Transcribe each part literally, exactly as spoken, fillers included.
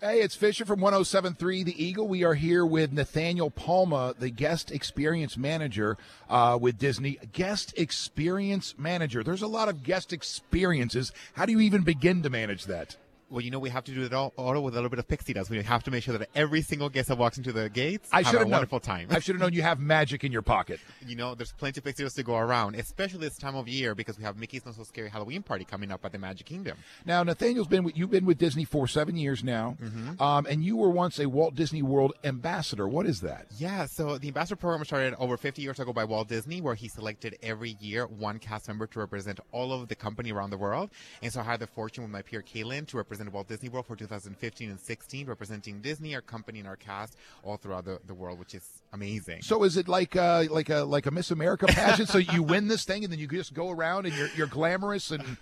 Hey, it's Fisher from one oh seven point three The Eagle. We are here with Nathaniel Palma, the guest experience manager uh, with Disney. Guest experience manager. There's a lot of guest experiences. How do you even begin to manage that? Well, you know, we have to do it all, all with a little bit of pixie dust. We have to make sure that every single guest that walks into the gates I have a known. wonderful time. I should have known you have magic in your pocket. You know, there's plenty of pixie dust to go around, especially this time of year because we have Mickey's Not So Scary Halloween Party coming up at the Magic Kingdom. Now, Nathaniel's been with, you've been with Disney for seven years now, mm-hmm. um, and you were once a Walt Disney World ambassador. What is that? Yeah, so the ambassador program started over fifty years ago by Walt Disney, where he selected every year one cast member to represent all of the company around the world. And so I had the fortune with my peer Kaylin to represent Walt Disney World for two thousand fifteen and sixteen, representing Disney, our company, and our cast all throughout the, the world, which is amazing. So is it like uh, like a like a Miss America pageant? So you win this thing and then you just go around and you're you're glamorous and.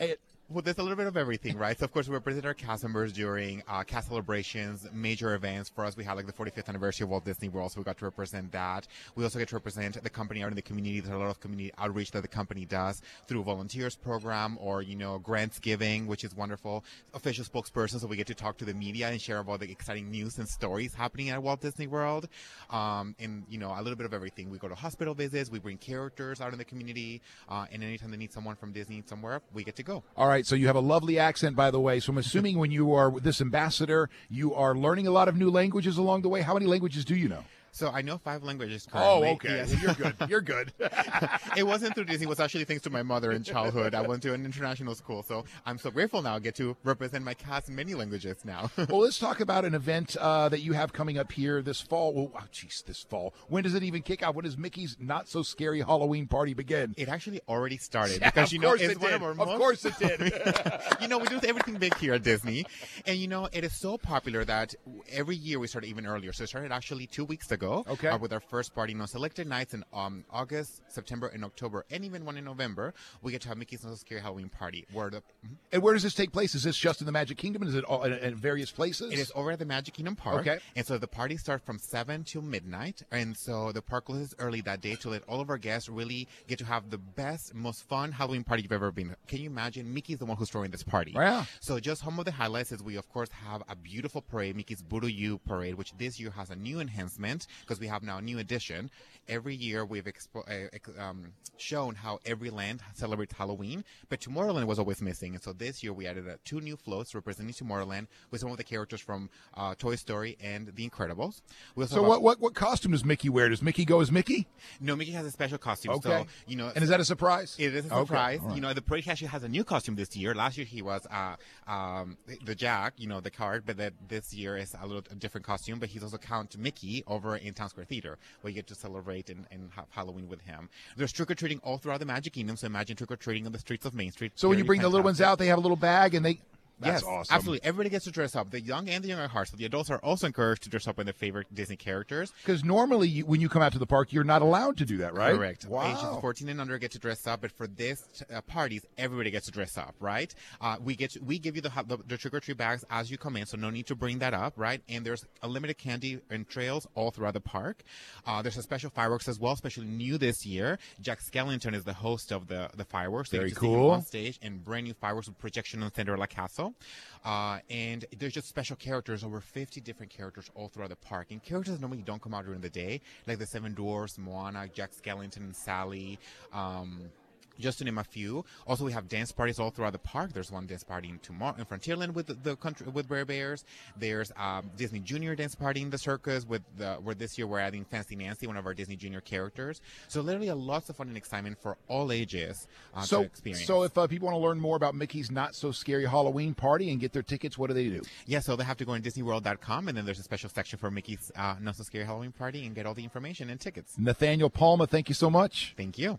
It, Well, there's a little bit of everything, right? So, of course, we represent our cast members during uh, cast celebrations, major events. For us, we had like the forty-fifth anniversary of Walt Disney World, so we got to represent that. We also get to represent the company out in the community. There's a lot of community outreach that the company does through a volunteers program or, you know, grants giving, which is wonderful. Official spokesperson, so we get to talk to the media and share about the exciting news and stories happening at Walt Disney World. Um, and, you know, a little bit of everything. We go to hospital visits. We bring characters out in the community. Uh, and anytime they need someone from Disney somewhere, we get to go. All right. Right, so you have a lovely accent, by the way. So I'm assuming when you are this ambassador, you are learning a lot of new languages along the way. How many languages do you know? So I know five languages currently. Oh, okay. Yes. Well, you're good. You're good. It wasn't through Disney. It was actually thanks to my mother in childhood. I went to an international school. So I'm so grateful now I get to represent my cast in many languages now. Well, let's talk about an event uh, that you have coming up here this fall. Oh, jeez, this fall. When does it even kick off? When does Mickey's Not So Scary Halloween Party begin? It actually already started. Yeah, because, you know, it's it one did. of our most... Of course it did. You know, we do everything big here at Disney. And, you know, it is so popular that every year we start even earlier. So it started actually two weeks ago. Okay. Uh, with our first party, you know, selected nights in um, August, September, and October, and even one in November, we get to have Mickey's Not So Scary Halloween Party. Where the, mm-hmm. And where does this take place? Is this just in the Magic Kingdom? Is it all in, in various places? It is over at the Magic Kingdom Park. Okay. And so the parties start from seven till midnight, and so the park closes early that day to let all of our guests really get to have the best, most fun Halloween party you've ever been. Can you imagine? Mickey's the one who's throwing this party. Oh, yeah. So just home of the highlights is we, of course, have a beautiful parade, Mickey's Boo-to You Parade, which this year has a new enhancement. Because we have now a new edition. Every year we've expo- uh, ex- um, shown how every land celebrates Halloween, but Tomorrowland was always missing. And so this year we added uh, two new floats representing Tomorrowland with some of the characters from uh, Toy Story and The Incredibles. We'll so what, what what costume does Mickey wear? Does Mickey go as Mickey? No, Mickey has a special costume. Okay. So, you know, and is that a surprise? It is a surprise. Okay. Right. You know, the parade actually has a new costume this year. Last year he was uh, um, the Jack, you know, the card, but that this year is a little a different costume, but he's also Count Mickey over in Town Square Theater, where you get to celebrate and, and have Halloween with him. There's trick-or-treating all throughout the Magic Kingdom, so imagine trick-or-treating on the streets of Main Street. So when you bring fantastic. the little ones out, they have a little bag and they... That's yes, awesome. Absolutely. Everybody gets to dress up, the young and the young at heart. So the adults are also encouraged to dress up in their favorite Disney characters. Because normally you, when you come out to the park, you're not allowed to do that, right? Correct. Wow. Ages fourteen and under get to dress up, but for this uh, parties, everybody gets to dress up, right? Uh, we get to, we give you the, the, the trick-or-treat bags as you come in, so no need to bring that up, right? And there's a limited candy and trails all throughout the park. Uh, there's a special fireworks as well, especially new this year. Jack Skellington is the host of the, the fireworks. Very cool. They get to see him on stage and brand new fireworks with projection on Cinderella Castle. Uh, and there's just special characters, over fifty different characters all throughout the park. And characters that normally don't come out during the day, like the Seven Dwarfs, Moana, Jack Skellington, and Sally. Um Just to name a few. Also, we have dance parties all throughout the park. There's one dance party in tomorrow in Frontierland with the, the country with Bear Bears. There's a Disney Junior dance party in the circus with the, where this year we're adding Fancy Nancy, one of our Disney Junior characters. So literally, a lots of fun and excitement for all ages uh, so, to experience. So, if uh, people want to learn more about Mickey's Not So Scary Halloween Party and get their tickets, what do they do? Yeah, so they have to go on Disney World dot com, and then there's a special section for Mickey's uh, Not So Scary Halloween Party and get all the information and tickets. Nathaniel Palma, thank you so much. Thank you.